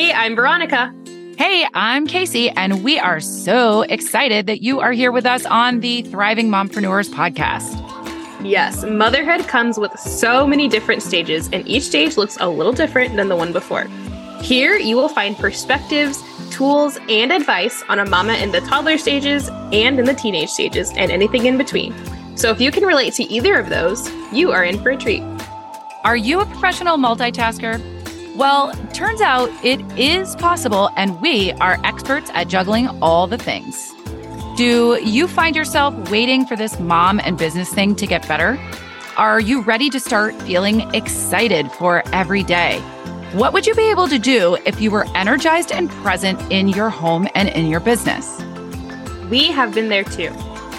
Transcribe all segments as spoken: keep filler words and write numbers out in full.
Hey, I'm Veronica. Hey, I'm Casey, and we are so excited that you are here with us on the Thriving Mompreneurs Podcast. Yes, motherhood comes with so many different stages, and each stage looks a little different than the one before. Here, you will find perspectives, tools, and advice on a mama in the toddler stages and in the teenage stages and anything in between. So if you can relate to either of those, you are in for a treat. Are you a professional multitasker? Well, turns out it is possible, and we are experts at juggling all the things. Do you find yourself waiting for this mom and business thing to get better? Are you ready to start feeling excited for every day? What would you be able to do if you were energized and present in your home and in your business? We have been there too.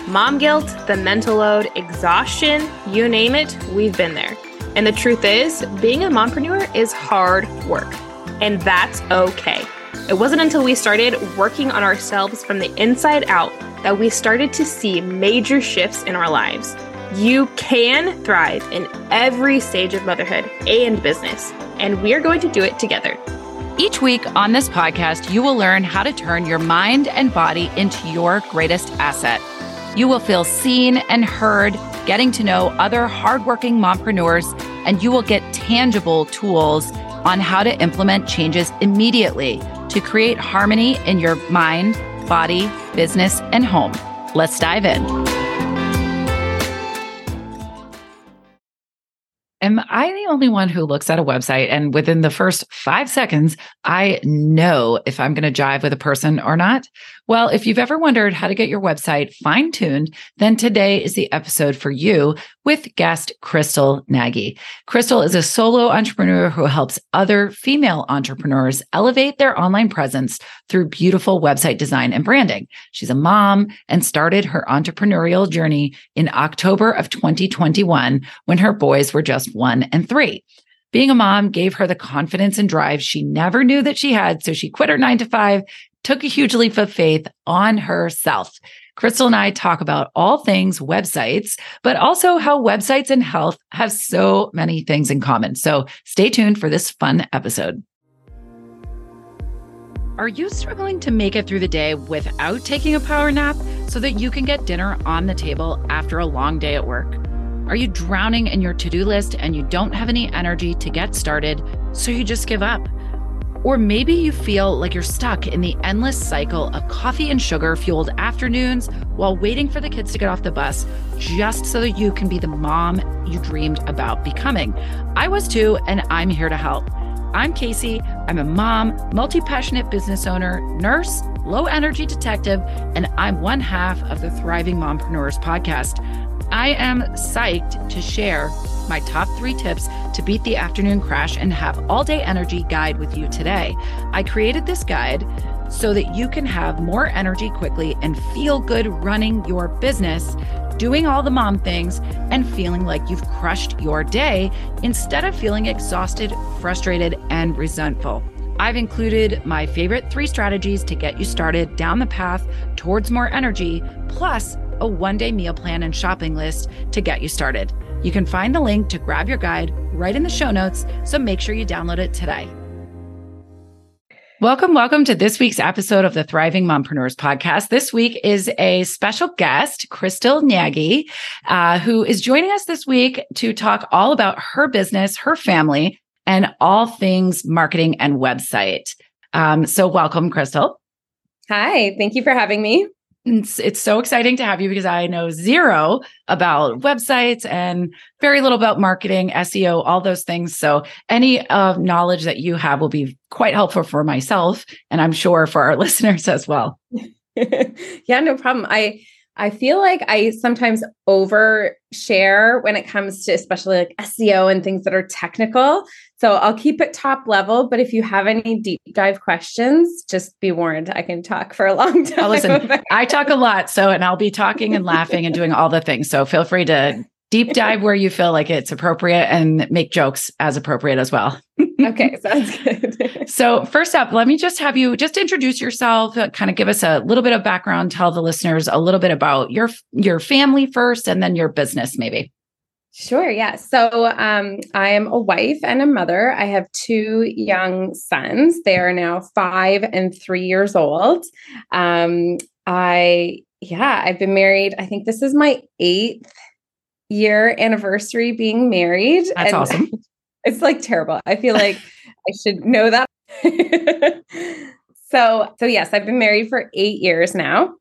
Mom guilt, the mental load, exhaustion, you name it, we've been there. And the truth is, being a mompreneur is hard work, and that's okay. It wasn't until we started working on ourselves from the inside out that we started to see major shifts in our lives. You can thrive in every stage of motherhood and business, and we are going to do it together. Each week on this podcast, you will learn how to turn your mind and body into your greatest asset. You will feel seen and heard, getting to know other hardworking mompreneurs, and you will get tangible tools on how to implement changes immediately to create harmony in your mind, body, business, and home. Let's dive in. Am I the only one who looks at a website and within the first five seconds, I know if I'm going to jive with a person or not? Well, if you've ever wondered how to get your website fine-tuned, then today is the episode for you with guest Krystal Nagy. Krystal is a solo entrepreneur who helps other female entrepreneurs elevate their online presence through beautiful website design and branding. She's a mom and started her entrepreneurial journey in October of twenty twenty-one when her boys were just one and three. Being a mom gave her the confidence and drive she never knew that she had, so she quit her nine to five, took a huge leap of faith on herself. Krystal and I talk about all things websites, but also how websites and health have so many things in common. So stay tuned for this fun episode. Are you struggling to make it through the day without taking a power nap so that you can get dinner on the table after a long day at work? Are you drowning in your to-do list and you don't have any energy to get started, so you just give up? Or maybe you feel like you're stuck in the endless cycle of coffee and sugar-fueled afternoons while waiting for the kids to get off the bus just so that you can be the mom you dreamed about becoming. I was too, and I'm here to help. I'm Casey. I'm a mom, multi-passionate business owner, nurse, low-energy detective, and I'm one half of the Thriving Mompreneurs Podcast. I am psyched to share my top three tips to beat the afternoon crash and have all-day energy guide with you today. I created this guide so that you can have more energy quickly and feel good running your business, doing all the mom things, and feeling like you've crushed your day instead of feeling exhausted, frustrated, and resentful. I've included my favorite three strategies to get you started down the path towards more energy, plus a one-day meal plan and shopping list to get you started. You can find the link to grab your guide right in the show notes, so make sure you download it today. Welcome, welcome to this week's episode of the Thriving Mompreneurs Podcast. This week is a special guest, Krystal Nagy, uh, who is joining us this week to talk all about her business, her family, and all things marketing and website. Um, so welcome, Krystal. Hi, thank you for having me. It's, it's so exciting to have you because I know zero about websites and very little about marketing, S E O, all those things. So any uh, knowledge that you have will be quite helpful for myself, and I'm sure for our listeners as well. Yeah, no problem. I I feel like I sometimes overshare when it comes to especially like S E O and things that are technical. So I'll keep it top level, but if you have any deep dive questions, just be warned, I can talk for a long time. Oh, listen, I talk a lot, so, and I'll be talking and laughing and doing all the things. So feel free to deep dive where you feel like it's appropriate and make jokes as appropriate as well. Okay, sounds good. So first up, let me just have you just introduce yourself, kind of give us a little bit of background, tell the listeners a little bit about your your family first and then your business maybe. Sure. Yeah. So um, I am a wife and a mother. I have two young sons. They are now five and three years old. Um, I, yeah, I've been married. I think this is my eighth year anniversary being married. That's and awesome. It's like terrible. I feel like I should know that. So, so yes, I've been married for eight years now.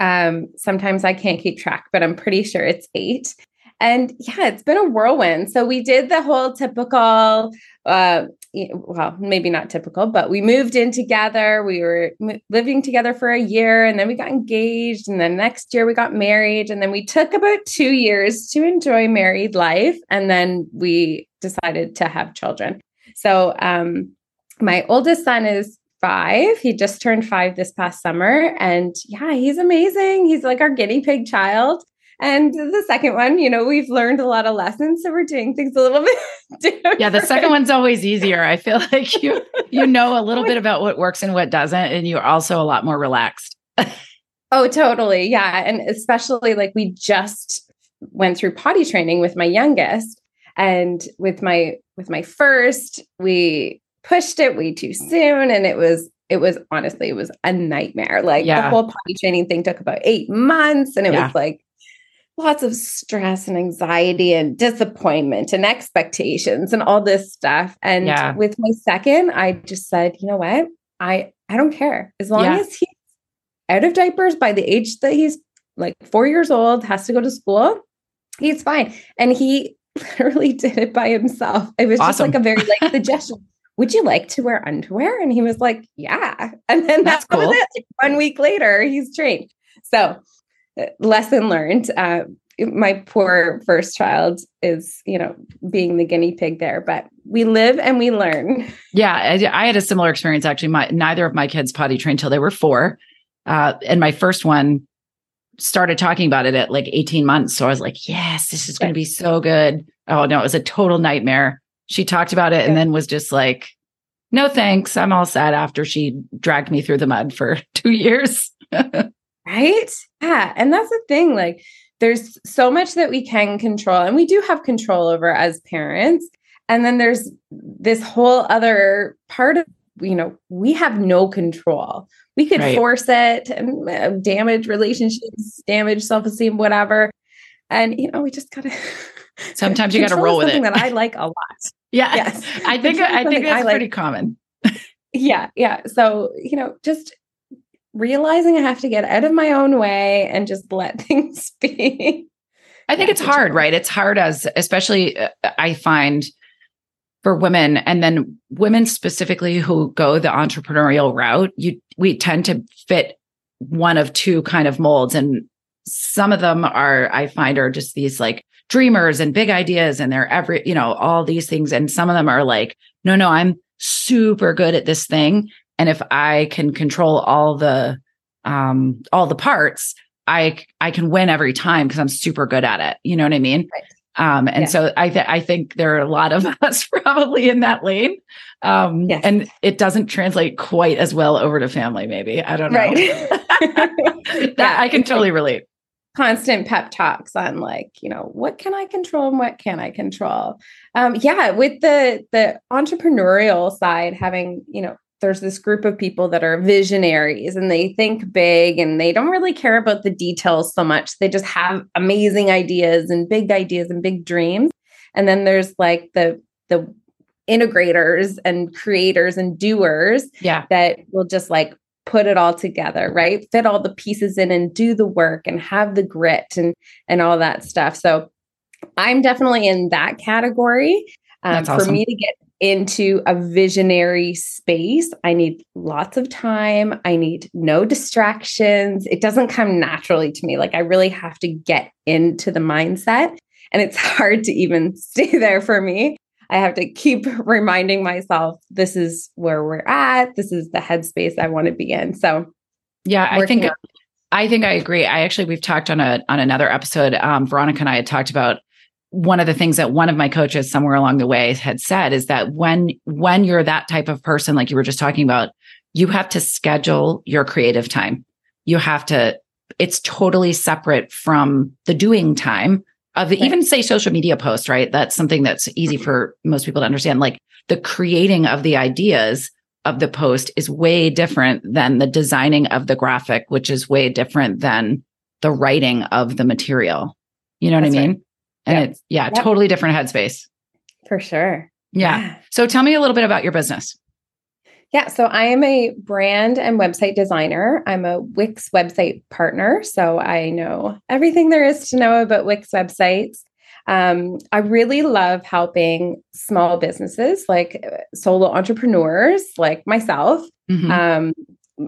Um, sometimes I can't keep track, but I'm pretty sure it's eight. And yeah, it's been a whirlwind. So we did the whole typical, uh, well, maybe not typical, but we moved in together. We were m- living together for a year and then we got engaged. And then next year we got married. And then we took about two years to enjoy married life. And then we decided to have children. So um, my oldest son is five. He just turned five this past summer. And yeah, he's amazing. He's like our guinea pig child. And the second one, you know, we've learned a lot of lessons, so we're doing things a little bit different. Yeah, the second one's always easier. I feel like you you know a little bit about what works and what doesn't, and you're also a lot more relaxed. Oh, totally. Yeah. And especially like we just went through potty training with my youngest, and with my with my first, we pushed it way too soon, and it was It was honestly, it was a nightmare. Like yeah. The whole potty training thing took about eight months, and it yeah. was like lots of stress and anxiety and disappointment and expectations and all this stuff. And yeah. with my second, I just said, you know what? I, I don't care. As long yeah. as he's out of diapers by the age that he's like four years old, has to go to school, he's fine. And he literally did it by himself. It was awesome. Just like a very like suggestion. Would you like to wear underwear? And he was like, yeah. And then that's that cool. was it. One week later, he's trained. So lesson learned. Uh, my poor first child is, you know, being the guinea pig there, but we live and we learn. Yeah. I, I had a similar experience. Actually, my, neither of my kids potty trained till they were four. Uh, and my first one started talking about it at like eighteen months. So I was like, yes, this is going to be so good. Oh no, it was a total nightmare. She talked about it and then was just like, no, thanks. I'm all sad after she dragged me through the mud for two years. Right? Yeah. And that's the thing. Like there's so much that we can control and we do have control over as parents. And then there's this whole other part of, you know, we have no control. We could right. force it and uh, damage relationships, damage self-esteem, whatever. And, you know, we just got to... Sometimes you got to roll with it. That I like a lot. Yeah. Yes. I think, I think that's I like. pretty common. Yeah. Yeah. So, you know, just realizing I have to get out of my own way and just let things be. I think it's hard, right? It's hard as, especially uh, I find for women and then women specifically who go the entrepreneurial route, you, we tend to fit one of two kind of molds. And some of them are, I find are just these like dreamers and big ideas and they're every, you know, all these things. And some of them are like, no, no, I'm super good at this thing. And if I can control all the, um, all the parts, I, I can win every time because I'm super good at it. You know what I mean? Right. Um, and yeah. so I, th- I think there are a lot of us probably in that lane. Um, yes. And it doesn't translate quite as well over to family. Maybe, I don't know. Right. that yeah. I can totally relate. Constant pep talks on like, you know, what can I control and what can I control? Um, yeah. With the, the entrepreneurial side, having, you know, there's this group of people that are visionaries and they think big and they don't really care about the details so much. They just have amazing ideas and big ideas and big dreams. And then there's like the, the integrators and creators and doers yeah. that will just like put it all together, right? Fit all the pieces in and do the work and have the grit and, and all that stuff. So I'm definitely in that category. Um, That's awesome. For me to get into a visionary space, I need lots of time. I need no distractions. It doesn't come naturally to me. Like I really have to get into the mindset and it's hard to even stay there for me. I have to keep reminding myself, this is where we're at. This is the headspace I want to be in. So yeah, I think, on- I think I agree. I actually, we've talked on a, on another episode, um, Veronica and I had talked about one of the things that one of my coaches somewhere along the way had said is that when, when you're that type of person, like you were just talking about, you have to schedule your creative time. You have to, it's totally separate from the doing time. of the, right. even say social media posts, right? That's something that's easy for most people to understand. Like the creating of the ideas of the post is way different than the designing of the graphic, which is way different than the writing of the material. You know that's what I mean? Right. And yep. it's, yeah, yep. totally different headspace. For sure. Yeah. yeah. So tell me a little bit about your business. Yeah. So I am a brand and website designer. I'm a Wix website partner. So I know everything there is to know about Wix websites. Um, I really love helping small businesses, like solo entrepreneurs, like myself. Mm-hmm. Um,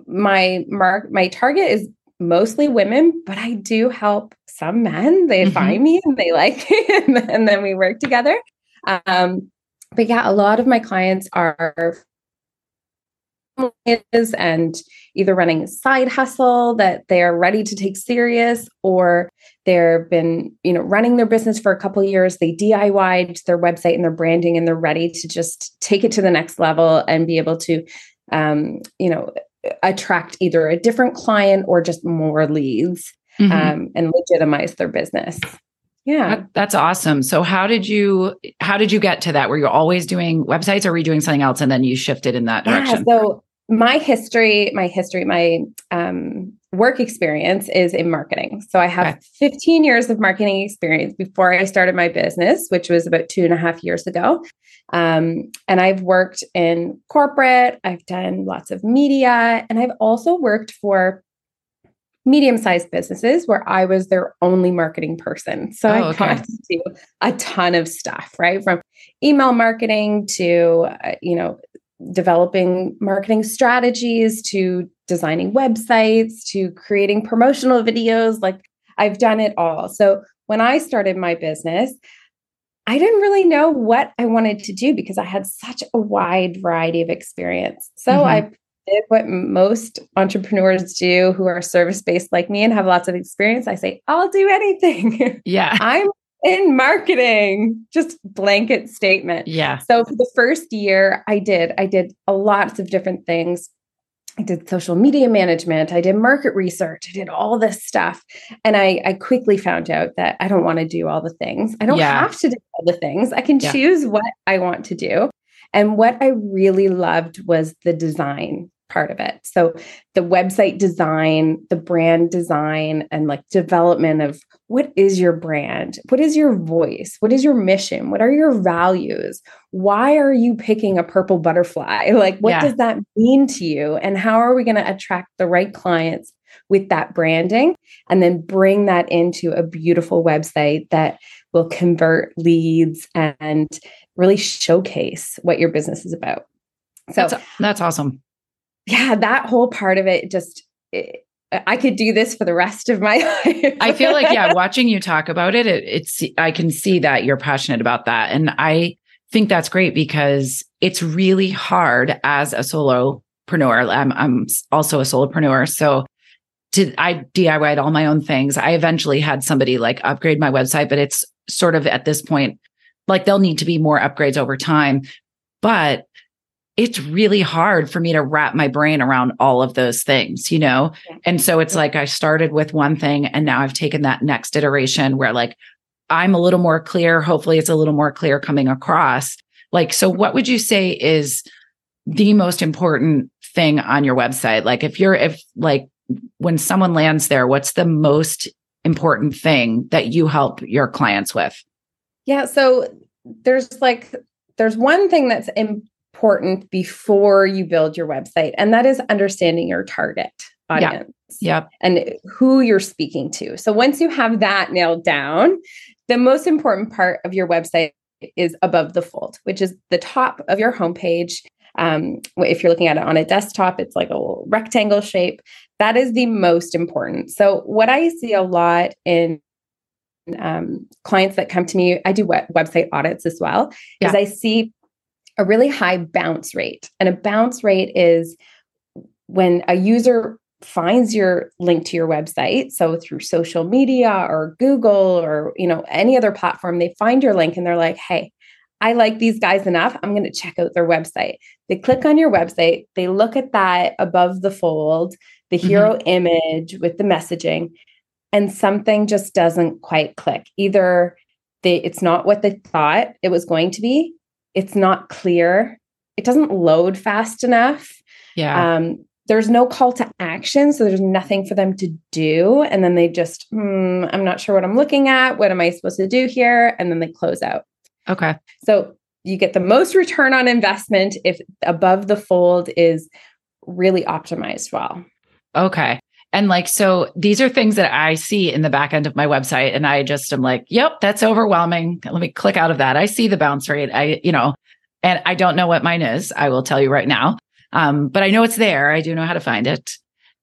my mark, my target is mostly women, but I do help some men. They mm-hmm. find me and they like it, and then we work together. Um, but yeah, a lot of my clients are and either running a side hustle that they are ready to take serious, or they've been, you know, running their business for a couple of years. They D I Y'd their website and their branding, and they're ready to just take it to the next level and be able to, um, you know, attract either a different client or just more leads, mm-hmm. um, and legitimize their business. Yeah, that, that's awesome. So how did you, how did you get to that? Were you always doing websites, or were you doing something else and then you shifted in that direction? Yeah, so my history, my history, my um, work experience is in marketing. So I have okay. fifteen years of marketing experience before I started my business, which was about two and a half years ago. Um, and I've worked in corporate, I've done lots of media, and I've also worked for medium-sized businesses where I was their only marketing person. So oh, okay. I got to do a ton of stuff, right? From email marketing to, uh, you know, developing marketing strategies, to designing websites, to creating promotional videos. Like I've done it all. So when I started my business, I didn't really know what I wanted to do because I had such a wide variety of experience. So mm-hmm. I did what most entrepreneurs do who are service-based like me and have lots of experience. I say, I'll do anything. Yeah. I'm in marketing, just blanket statement. Yeah. So for the first year I did, I did a lots of different things. I did social media management. I did market research. I did all this stuff. And I, I quickly found out that I don't want to do all the things. I don't yeah. have to do all the things. I can yeah. choose what I want to do. And what I really loved was the design part of it. So the website design, the brand design, and like development of what is your brand? What is your voice? What is your mission? What are your values? Why are you picking a purple butterfly? Like, what yeah. does that mean to you? And how are we going to attract the right clients with that branding, and then bring that into a beautiful website that will convert leads and really showcase what your business is about. So that's, that's awesome. Yeah. That whole part of it, just, it, I could do this for the rest of my life. I feel like, yeah, watching you talk about it, it, it's, I can see that you're passionate about that. And I think that's great because it's really hard as a solopreneur. I'm, I'm also a solopreneur. So to, I D I Y'd all my own things. I eventually had somebody like upgrade my website, but it's sort of at this point, like there'll need to be more upgrades over time, but it's really hard for me to wrap my brain around all of those things, you know? Yeah. And so it's yeah. like, I started with one thing and now I've taken that next iteration where like, I'm a little more clear. Hopefully it's a little more clear coming across. Like, so what would you say is the most important thing on your website? Like if you're, if like when someone lands there, what's the most important thing that you help your clients with? Yeah. So there's like, there's one thing that's important before you build your website, and that is understanding your target audience yeah. Yep. and who you're speaking to. So once you have that nailed down, the most important part of your website is above the fold, which is the top of your homepage. Um, if you're looking at it on a desktop, it's like a little rectangle shape. That is the most important. So what I see a lot in Um, clients that come to me, I do web- website audits as well, yeah. is I see a really high bounce rate. And a bounce rate is when a user finds your link to your website. So through social media or Google or, you know, any other platform, they find your link and they're like, hey, I like these guys enough. I'm going to check out their website. They click on your website. They look at that above the fold, the hero mm-hmm. image with the messaging. and something just doesn't quite click. Either they, it's not what they thought it was going to be. It's not clear. It doesn't load fast enough. Yeah. Um, there's no call to action. So there's nothing for them to do. And then they just, hmm, I'm not sure what I'm looking at. What am I supposed to do here? And then they close out. Okay. So you get the most return on investment if above the fold is really optimized well. Okay. And like, so these are things that I see in the back end of my website. And I just am like, yep, that's overwhelming. Let me click out of that. I see the bounce rate. I, you know, and I don't know what mine is. I will tell you right now. Um, but I know it's there. I do know how to find it.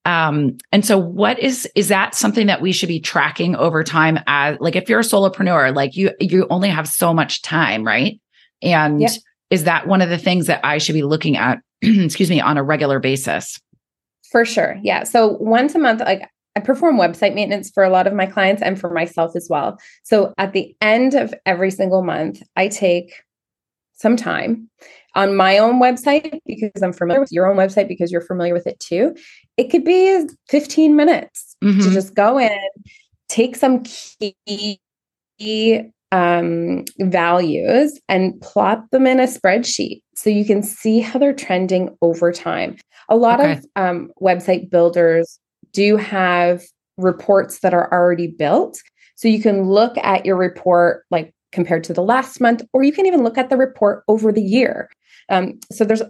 Um, and so what is, is that something that we should be tracking over time? As like, if you're a solopreneur, like you, you only have so much time, right? And yep. Is that one of the things that I should be looking at, excuse me, on a regular basis? For sure. Yeah. So once a month, like I perform website maintenance for a lot of my clients and for myself as well. So at the end of every single month, I take some time on my own website, because I'm familiar with your own website, because you're familiar with it too. It could be fifteen minutes mm-hmm. to just go in, take some key um, values and plot them in a spreadsheet so you can see how they're trending over time. A lot okay. of um, website builders do have reports that are already built. So you can look at your report like compared to the last month, or you can even look at the report over the year. Um, so there's,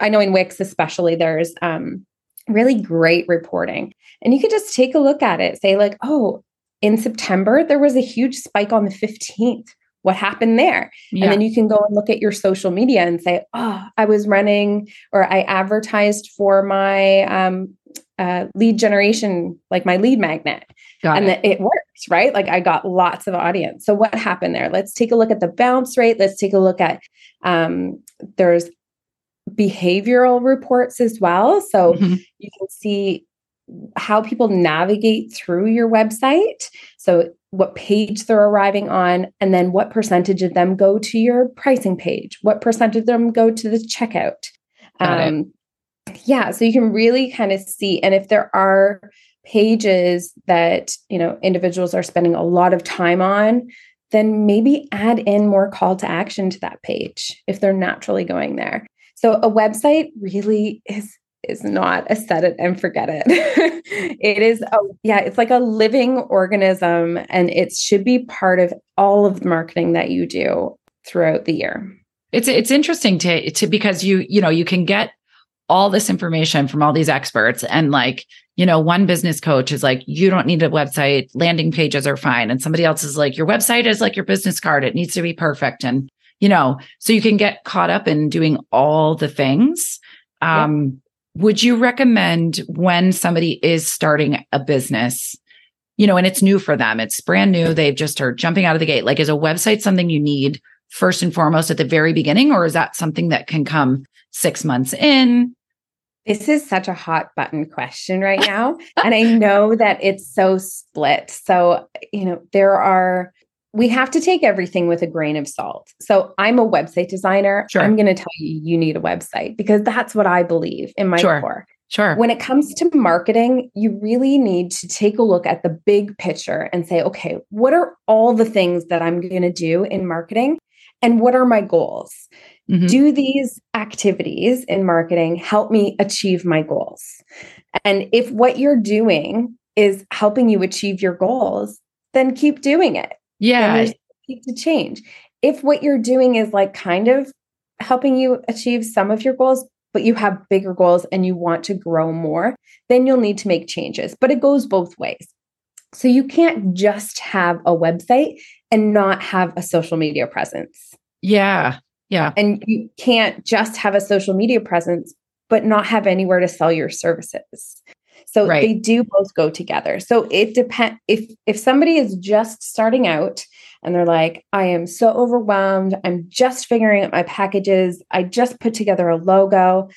I know in Wix especially, there's um, really great reporting. And you could just take a look at it, say like, oh, in September, there was a huge spike on the fifteenth. What happened there? Yeah. And then you can go and look at your social media and say, oh, I was running or I advertised for my um, uh, lead generation, like my lead magnet. Got and it. That it worked, right? Like I got lots of audience. So what happened there? Let's take a look at the bounce rate. Let's take a look at, um, there's behavioral reports as well. So mm-hmm. you can see how people navigate through your website. So what page they're arriving on, and then what percentage of them go to your pricing page, what percentage of them go to the checkout. Got um, it. Yeah. So you can really kind of see, and if there are pages that, you know, individuals are spending a lot of time on, then maybe add in more call to action to that page if they're naturally going there. So a website really is, is not a set it and forget it. It is, a, yeah, it's like a living organism, and it should be part of all of the marketing that you do throughout the year. It's, it's interesting to, to, because you, you know, you can get all this information from all these experts, and like, you know, one business coach is like, you don't need a website, landing pages are fine. And somebody else is like, your website is like your business card. It needs to be perfect. And, you know, so you can get caught up in doing all the things. Um, yep. Would you recommend when somebody is starting a business, you know, and it's new for them, it's brand new, they've just are jumping out of the gate, like is a website something you need first and foremost at the very beginning, or is that something that can come six months in? This is such a hot button question right now. And I know that it's so split. So, you know, there are, we have to take everything with a grain of salt. So I'm a website designer. Sure. I'm going to tell you, you need a website because that's what I believe in my sure. core. Sure. When it comes to marketing, you really need to take a look at the big picture and say, okay, what are all the things that I'm going to do in marketing? And what are my goals? Mm-hmm. Do these activities in marketing help me achieve my goals? And if what you're doing is helping you achieve your goals, then keep doing it. Yeah. To change. If what you're doing is like kind of helping you achieve some of your goals, but you have bigger goals and you want to grow more, then you'll need to make changes. But it goes both ways. So you can't just have a website and not have a social media presence. Yeah. Yeah. And you can't just have a social media presence, but not have anywhere to sell your services. So right. they do both go together. So it depends if, if somebody is just starting out and they're like, I am so overwhelmed. I'm just figuring out my packages. I just put together a logo.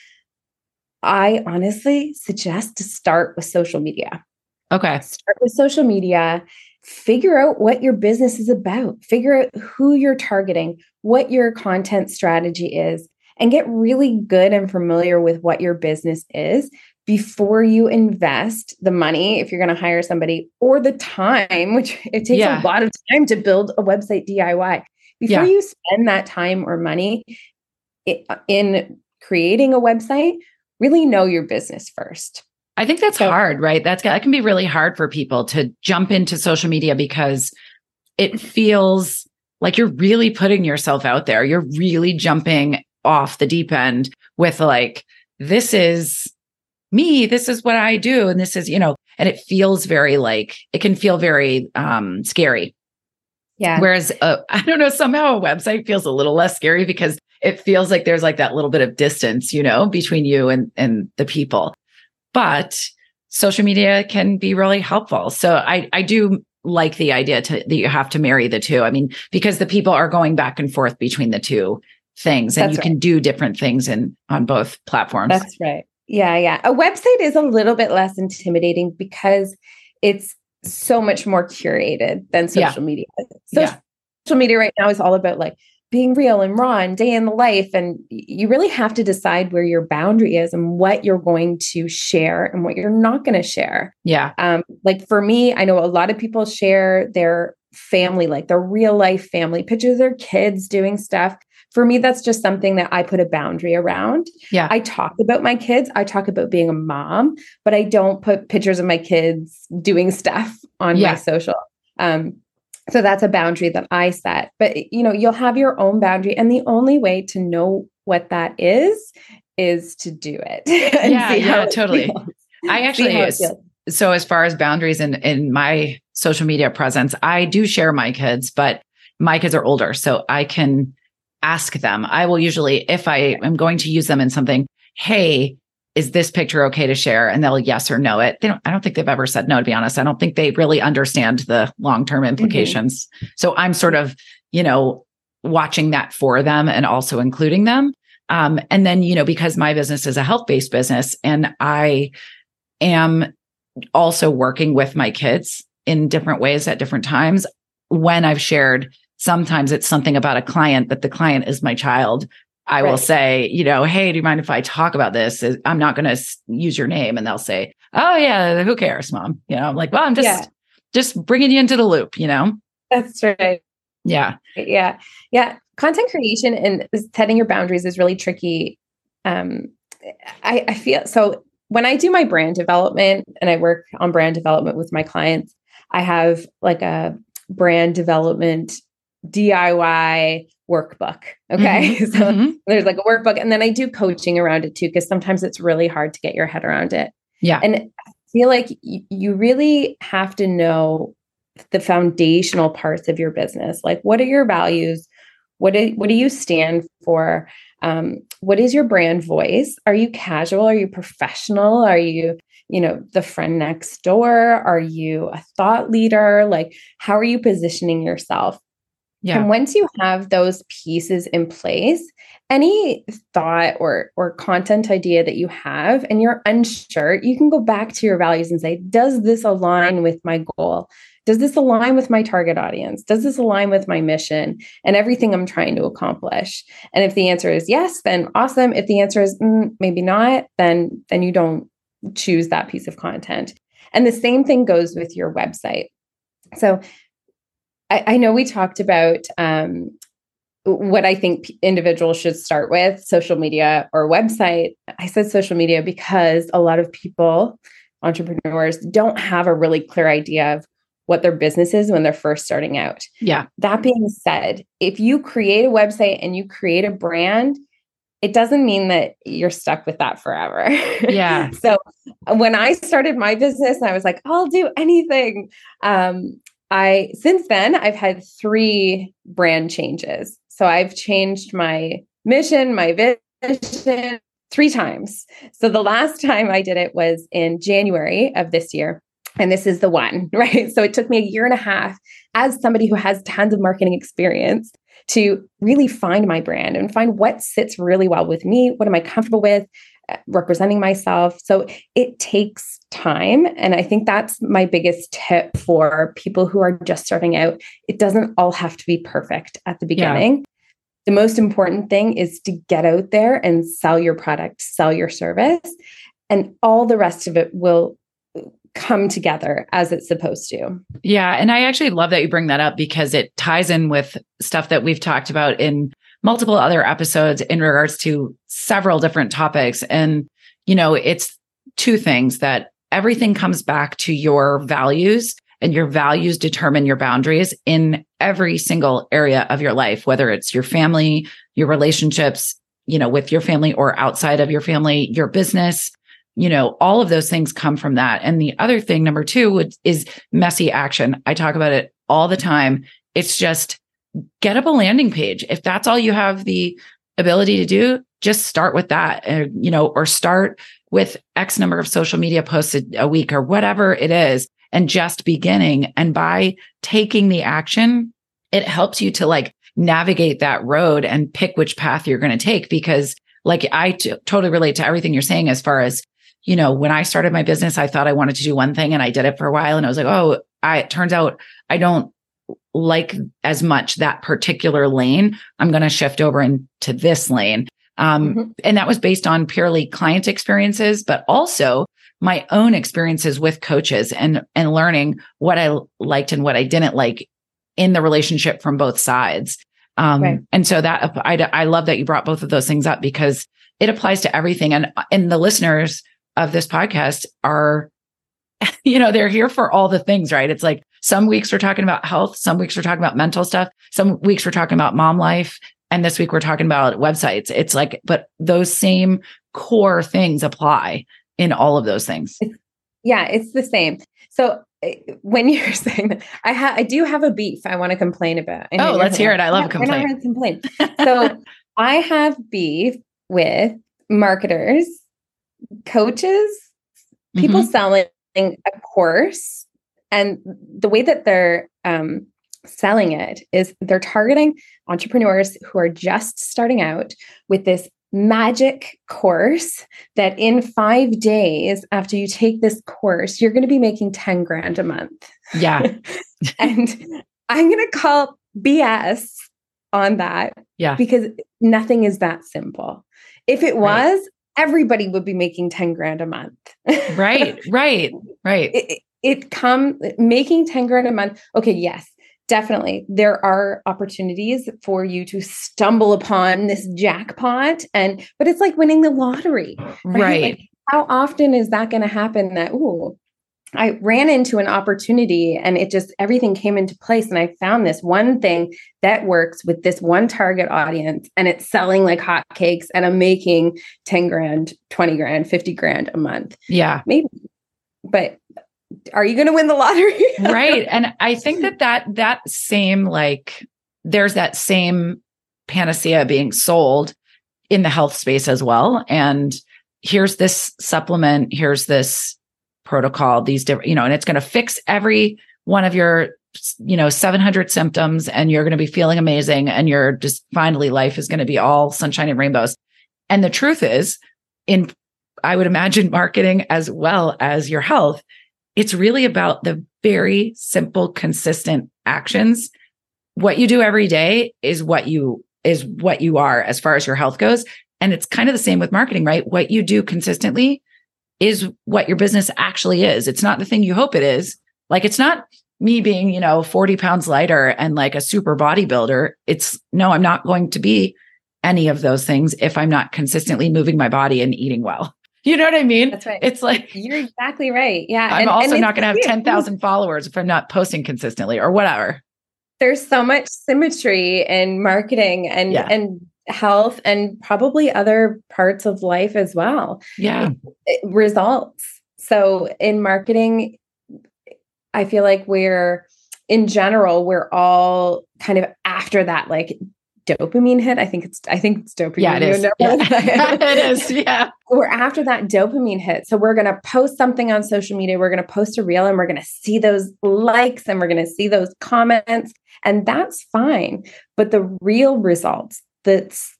I honestly suggest to start with social media. Okay. Start with social media, figure out what your business is about, figure out who you're targeting, what your content strategy is, and get really good and familiar with what your business is before you invest the money, if you're going to hire somebody, or the time, which it takes yeah. a lot of time to build a website D I Y, before yeah. you spend that time or money in creating a website, really know your business first. I think that's so hard, right? That's that can be really hard for people to jump into social media because it feels like you're really putting yourself out there. You're really jumping off the deep end with like, this is me, this is what I do. And this is, you know, and it feels very like, it can feel very um, scary. Yeah. Whereas, uh, I don't know, somehow a website feels a little less scary because it feels like there's like that little bit of distance, you know, between you and, and the people. But social media can be really helpful. So I, I do like the idea to, that you have to marry the two. I mean, because the people are going back and forth between the two things, and That's you right. can do different things in on both platforms. That's right. Yeah, yeah. A website is a little bit less intimidating because it's so much more curated than social yeah. media. So yeah. Social media right now is all about like being real and raw and day in the life. And you really have to decide where your boundary is and what you're going to share and what you're not going to share. Yeah. Um, like for me, I know a lot of people share their family, like their real life family pictures of their kids doing stuff. For me, that's just something that I put a boundary around. Yeah. I talk about my kids. I talk about being a mom, but I don't put pictures of my kids doing stuff on yeah. my social. Um, So that's a boundary that I set, but you know, you'll have your own boundary. And the only way to know what that is, is to do it. yeah, yeah, totally. Feels. I actually, so as far as boundaries in, in my social media presence, I do share my kids, but my kids are older, so I can ask them. I will usually, if I am going to use them in something, hey, is this picture okay to share? And they'll yes or no it. They don't, I don't think they've ever said no, to be honest. I don't think they really understand the long-term implications. Mm-hmm. So I'm sort of, you know, watching that for them and also including them. Um, and then, you know, because my business is a health-based business and I am also working with my kids in different ways at different times, when I've shared, sometimes it's something about a client that the client is my child. I will right. say, you know, hey, do you mind if I talk about this? I'm not going to use your name. And they'll say, oh yeah, who cares, mom? You know, I'm like, well, I'm just, yeah. just bringing you into the loop, you know? That's right. Yeah. Yeah. Yeah. Content creation and setting your boundaries is really tricky. Um, I, I feel, so when I do my brand development and I work on brand development with my clients, I have like a brand development D I Y workbook. Okay. Mm-hmm. So mm-hmm. there's like a workbook, and then I do coaching around it too, because sometimes it's really hard to get your head around it. Yeah. And I feel like y- you really have to know the foundational parts of your business. Like, what are your values? What do, what do you stand for? Um, what is your brand voice? Are you casual? Are you professional? Are you, you know, the friend next door? Are you a thought leader? Like, how are you positioning yourself? Yeah. And once you have those pieces in place, any thought or or content idea that you have and you're unsure, you can go back to your values and say, does this align with my goal? Does this align with my target audience? Does this align with my mission and everything I'm trying to accomplish? And if the answer is yes, then awesome. If the answer is mm, maybe not, then, then you don't choose that piece of content. And the same thing goes with your website. So I, I know we talked about um, what I think individuals should start with, social media or website. I said social media because a lot of people, entrepreneurs, don't have a really clear idea of what their business is when they're first starting out. Yeah. That being said, if you create a website and you create a brand, it doesn't mean that you're stuck with that forever. Yeah. So when I started my business, I was like, I'll do anything. Um, I, since then I've had three brand changes. So I've changed my mission, my vision three times. So the last time I did it was in January of this year. And this is the one, right? So it took me a year and a half as somebody who has tons of marketing experience to really find my brand and find what sits really well with me. What am I comfortable with? Representing myself. So it takes time. And I think that's my biggest tip for people who are just starting out. It doesn't all have to be perfect at the beginning. Yeah. The most important thing is to get out there and sell your product, sell your service. and all the rest of it will come together as it's supposed to. Yeah. And I actually love that you bring that up because it ties in with stuff that we've talked about in multiple other episodes in regards to several different topics. And, you know, it's two things that everything comes back to your values, and your values determine your boundaries in every single area of your life, whether it's your family, your relationships, you know, with your family or outside of your family, your business, you know, all of those things come from that. And the other thing, number two, is messy action. I talk about it all the time. It's just get up a landing page. If that's all you have the ability to do, just start with that, or, you know, or start with X number of social media posts a, a week or whatever it is, and just beginning. And by taking the action, it helps you to like navigate that road and pick which path you're going to take. Because like I t- totally relate to everything you're saying as far as, you know, when I started my business, I thought I wanted to do one thing and I did it for a while. And I was like, oh, I, it turns out I don't like as much that particular lane. I'm going to shift over into this lane. Um, mm-hmm. And that was based on purely client experiences, but also my own experiences with coaches and, and learning what I liked and what I didn't like in the relationship from both sides. Um, right. And so that I, I love that you brought both of those things up because it applies to everything. And, and the listeners of this podcast are, you know, they're here for all the things, right? It's like some weeks we're talking about health, some weeks we're talking about mental stuff, some weeks we're talking about mom life. And this week we're talking about websites. It's like, but those same core things apply in all of those things. Yeah, it's the same. So when you're saying that, I ha- I do have a beef I want to complain about. Oh, let's hear it. I love a complaint. I'm not going to complain. So I have beef with marketers, coaches, people mm-hmm. selling a course, and the way that they're um, selling it is they're targeting entrepreneurs who are just starting out with this magic course that in five days after you take this course, you're going to be making ten grand a month. Yeah. And I'm going to call B S on that. Yeah. Because nothing is that simple. If it was, right. Everybody would be making ten grand a month. Right, right, right. It, it come making ten grand a month. Okay. Yes, definitely. There are opportunities for you to stumble upon this jackpot and, but it's like winning the lottery, right? right. Like, how often is that going to happen that, ooh, I ran into an opportunity and it just, everything came into place. And I found this one thing that works with this one target audience and it's selling like hotcakes and I'm making ten grand, twenty grand, fifty grand a month. Yeah. Maybe, but are you going to win the lottery? Right. And I think that, that that same, like there's that same panacea being sold in the health space as well. And here's this supplement, here's this protocol, these different, you know, and it's going to fix every one of your, you know, seven hundred symptoms and you're going to be feeling amazing. And you're just finally life is going to be all sunshine and rainbows. And the truth is in, I would imagine marketing as well as your health, it's really about the very simple, consistent actions. What you do every day is what you is what you are as far as your health goes. And it's kind of the same with marketing, right? What you do consistently is what your business actually is. It's not the thing you hope it is. Like it's not me being, you know, forty pounds lighter and like a super bodybuilder. It's no, I'm not going to be any of those things if I'm not consistently moving my body and eating well. You know what I mean? That's right. It's like, you're exactly right. Yeah. I'm and, also and not going to have ten thousand followers if I'm not posting consistently or whatever. There's so much symmetry in marketing and, yeah. and health and probably other parts of life as well. Yeah. It, it results. So in marketing, I feel like we're in general, we're all kind of after that, like dopamine hit. I think it's, I think it's dopamine. Yeah, it is. You know, yeah. It is. Yeah. We're after that dopamine hit. So we're going to post something on social media. We're going to post a reel and we're going to see those likes and we're going to see those comments, and that's fine. But the real results, that's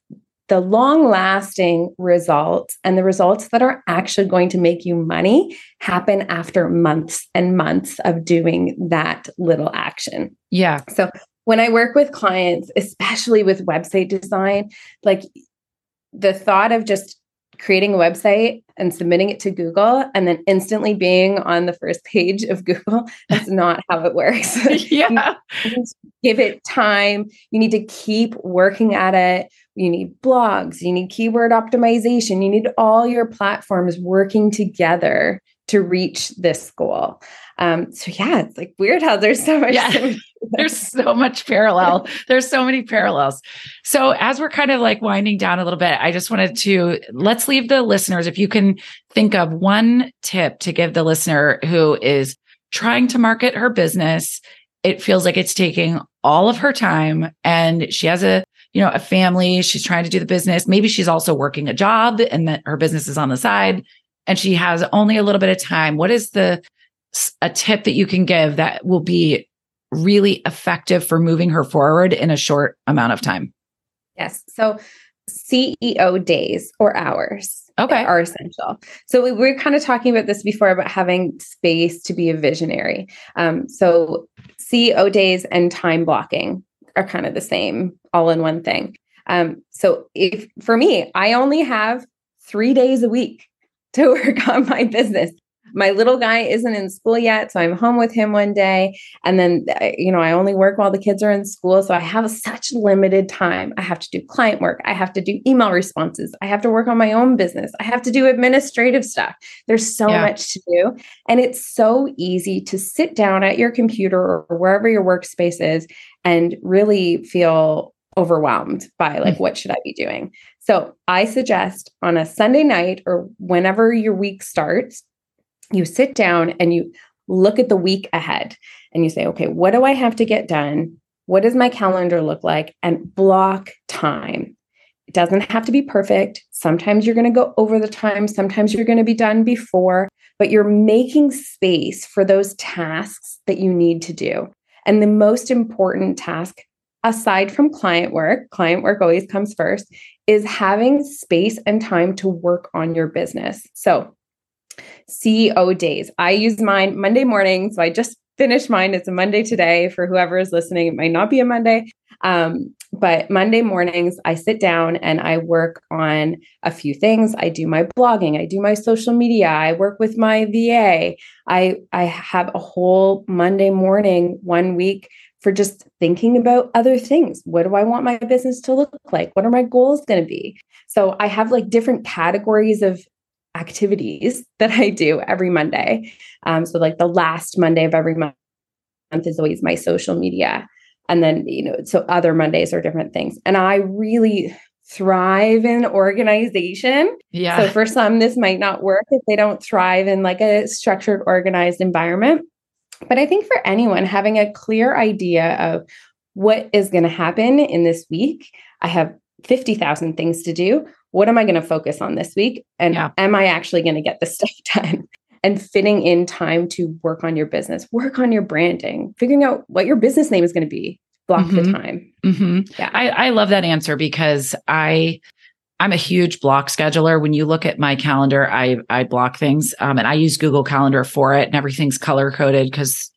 the long lasting results and the results that are actually going to make you money happen after months and months of doing that little action. Yeah. So when I work with clients, especially with website design, like the thought of just creating a website and submitting it to Google and then instantly being on the first page of Google. That's not how it works. Yeah. You need to give it time. You need to keep working at it. You need blogs. You need keyword optimization. You need all your platforms working together to reach this goal. Um, so yeah, it's like weird how there's so much. Yeah. There's so much parallel. There's so many parallels. So as we're kind of like winding down a little bit, I just wanted to, let's leave the listeners, if you can think of one tip to give the listener who is trying to market her business, it feels like it's taking all of her time and she has a, you know, a family, she's trying to do the business. Maybe she's also working a job and that her business is on the side and she has only a little bit of time. What is the, a tip that you can give that will be really effective for moving her forward in a short amount of time? Yes. So C E O days or hours okay. are essential. So we were kind of talking about this before about having space to be a visionary. Um, so C E O days and time blocking are kind of the same, all in one thing. Um, so if for me, I only have three days a week to work on my business. My little guy isn't in school yet, so I'm home with him one day. And then, you know, I only work while the kids are in school. So I have such limited time. I have to do client work. I have to do email responses. I have to work on my own business. I have to do administrative stuff. There's so yeah. much to do. And it's so easy to sit down at your computer or wherever your workspace is and really feel overwhelmed by like, mm-hmm. what should I be doing? So I suggest on a Sunday night or whenever your week starts, you sit down and you look at the week ahead and you say, okay, what do I have to get done? What does my calendar look like? And block time. It doesn't have to be perfect. Sometimes you're going to go over the time. Sometimes you're going to be done before, but you're making space for those tasks that you need to do. And the most important task, aside from client work, client work always comes first, is having space and time to work on your business. So C E O days. I use mine Monday morning. So I just finished mine. It's a Monday today for whoever is listening. It might not be a Monday. Um, but Monday mornings, I sit down and I work on a few things. I do my blogging. I do my social media. I work with my V A. I, I have a whole Monday morning, one week for just thinking about other things. What do I want my business to look like? What are my goals going to be? So I have like different categories of activities that I do every Monday. Um, so like the last Monday of every month is always my social media. And then, you know, so other Mondays are different things. And I really thrive in organization. Yeah. So for some, this might not work if they don't thrive in like a structured, organized environment. But I think for anyone, having a clear idea of what is going to happen in this week, I have fifty thousand things to do. What am I going to focus on this week? And yeah. am I actually going to get this stuff done? And fitting in time to work on your business, work on your branding, figuring out what your business name is going to be, block mm-hmm. the time. Mm-hmm. Yeah. I, I love that answer because I, I'm a huge block scheduler. When you look at my calendar, I, I block things um, and I use Google Calendar for it and everything's color coded because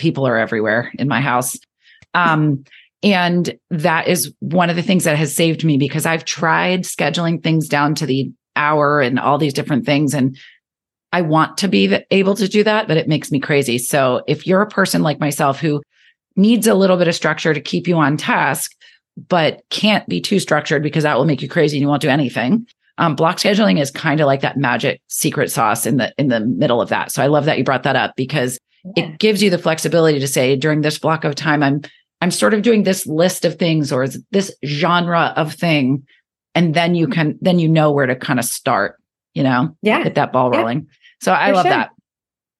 people are everywhere in my house. Um, And that is one of the things that has saved me because I've tried scheduling things down to the hour and all these different things. And I want to be able to do that, but it makes me crazy. So if you're a person like myself who needs a little bit of structure to keep you on task, but can't be too structured because that will make you crazy and you won't do anything. Um, block scheduling is kind of like that magic secret sauce in the, in the middle of that. So I love that you brought that up because yeah. it gives you the flexibility to say during this block of time, I'm I'm sort of doing this list of things or this genre of thing. And then you can, then you know where to kind of start, you know, yeah. get that ball rolling. Yeah. So I For love sure. that.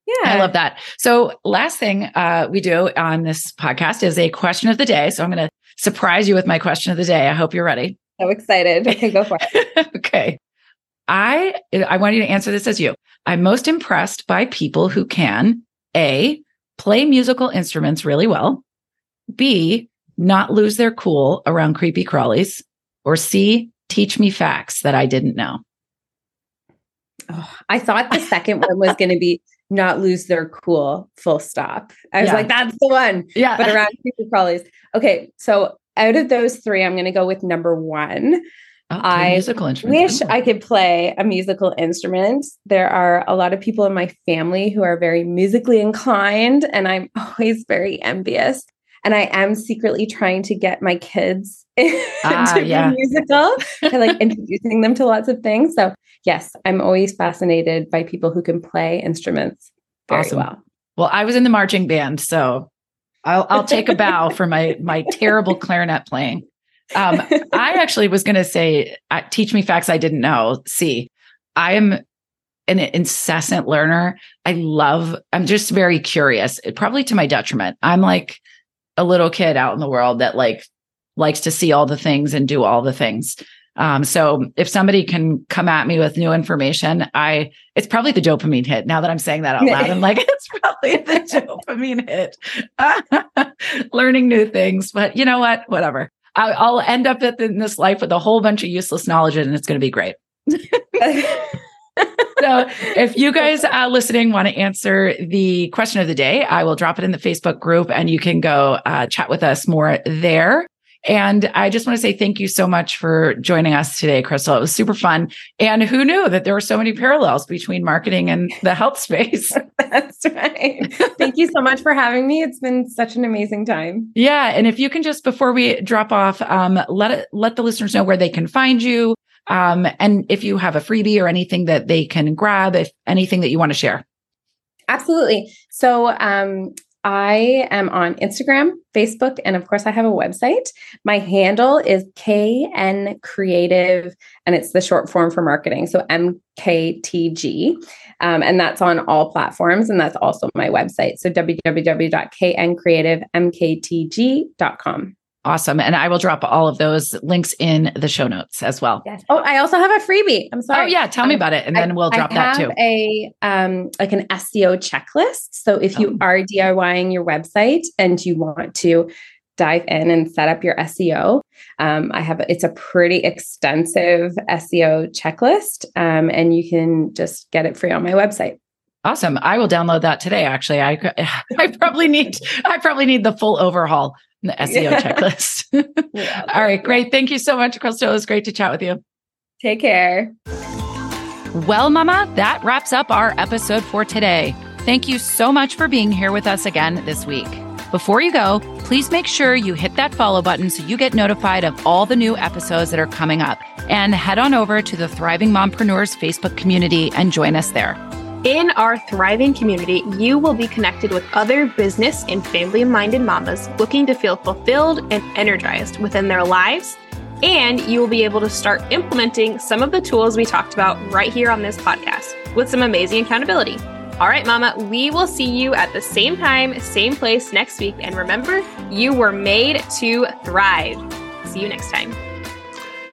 Yeah. I love that. So last thing uh, we do on this podcast is a question of the day. So I'm going to surprise you with my question of the day. I hope you're ready. So excited. Okay, go for it. Okay. I, I want you to answer this as you. I'm most impressed by people who can A, play musical instruments really well. B, not lose their cool around creepy crawlies, or C, teach me facts that I didn't know. Oh, I thought the second one was going to be not lose their cool, full stop. I was yeah. like, that's the one. Yeah. But around creepy crawlies. Okay. So out of those three, I'm going to go with number one. Oh, I musical instrument. wish oh. I could play a musical instrument. There are a lot of people in my family who are very musically inclined, and I'm always very envious. And I am secretly trying to get my kids ah, to yeah. be musical and like introducing them to lots of things. So yes, I'm always fascinated by people who can play instruments very awesome. well. Well, I was in the marching band, so I'll, I'll take a bow for my, my terrible clarinet playing. Um, I actually was going to say, uh, teach me facts I didn't know. See, I am an incessant learner. I love, I'm just very curious, probably to my detriment. I'm like a little kid out in the world that like likes to see all the things and do all the things. Um, so if somebody can come at me with new information, I, it's probably the dopamine hit. Now that I'm saying that out loud, I'm like, it's probably the dopamine hit, learning new things, but you know what, whatever. I'll end up in this life with a whole bunch of useless knowledge, and it's going to be great. So if you guys uh, listening want to answer the question of the day, I will drop it in the Facebook group, and you can go uh, chat with us more there. And I just want to say thank you so much for joining us today, Krystal. It was super fun. And who knew that there were so many parallels between marketing and the health space? That's right. Thank you so much for having me. It's been such an amazing time. Yeah. And if you can just, before we drop off, um, let it, let the listeners know where they can find you. Um, and if you have a freebie or anything that they can grab, if anything that you want to share. Absolutely. So, um, I am on Instagram, Facebook, and of course I have a website. My handle is K N Creative, and it's the short form for marketing. So M K T G. Um, and that's on all platforms. And that's also my website. So w w w dot k n creative m k t g dot com. Awesome. And I will drop all of those links in the show notes as well. Yes. Oh, I also have a freebie. I'm sorry. Oh yeah. Tell um, me about it. And then I, we'll drop I have that too. A, um, like an S E O checklist. So if oh. you are DIYing your website and you want to dive in and set up your S E O, um, I have, it's a pretty extensive S E O checklist. Um, and you can just get it free on my website. Awesome. I will download that today. Actually, I, I probably need, I probably need the full overhaul. The S E O yeah. checklist. yeah, All right. Great. Thank you so much, Krystal. It was great to chat with you. Take care. Well, Mama, that wraps up our episode for today. Thank you so much for being here with us again this week. Before you go, please make sure you hit that follow button so you get notified of all the new episodes that are coming up, and head on over to the Thriving Mompreneurs Facebook community and join us there. In our thriving community, you will be connected with other business and family-minded mamas looking to feel fulfilled and energized within their lives. And you will be able to start implementing some of the tools we talked about right here on this podcast with some amazing accountability. All right, Mama, we will see you at the same time, same place next week. And remember, you were made to thrive. See you next time.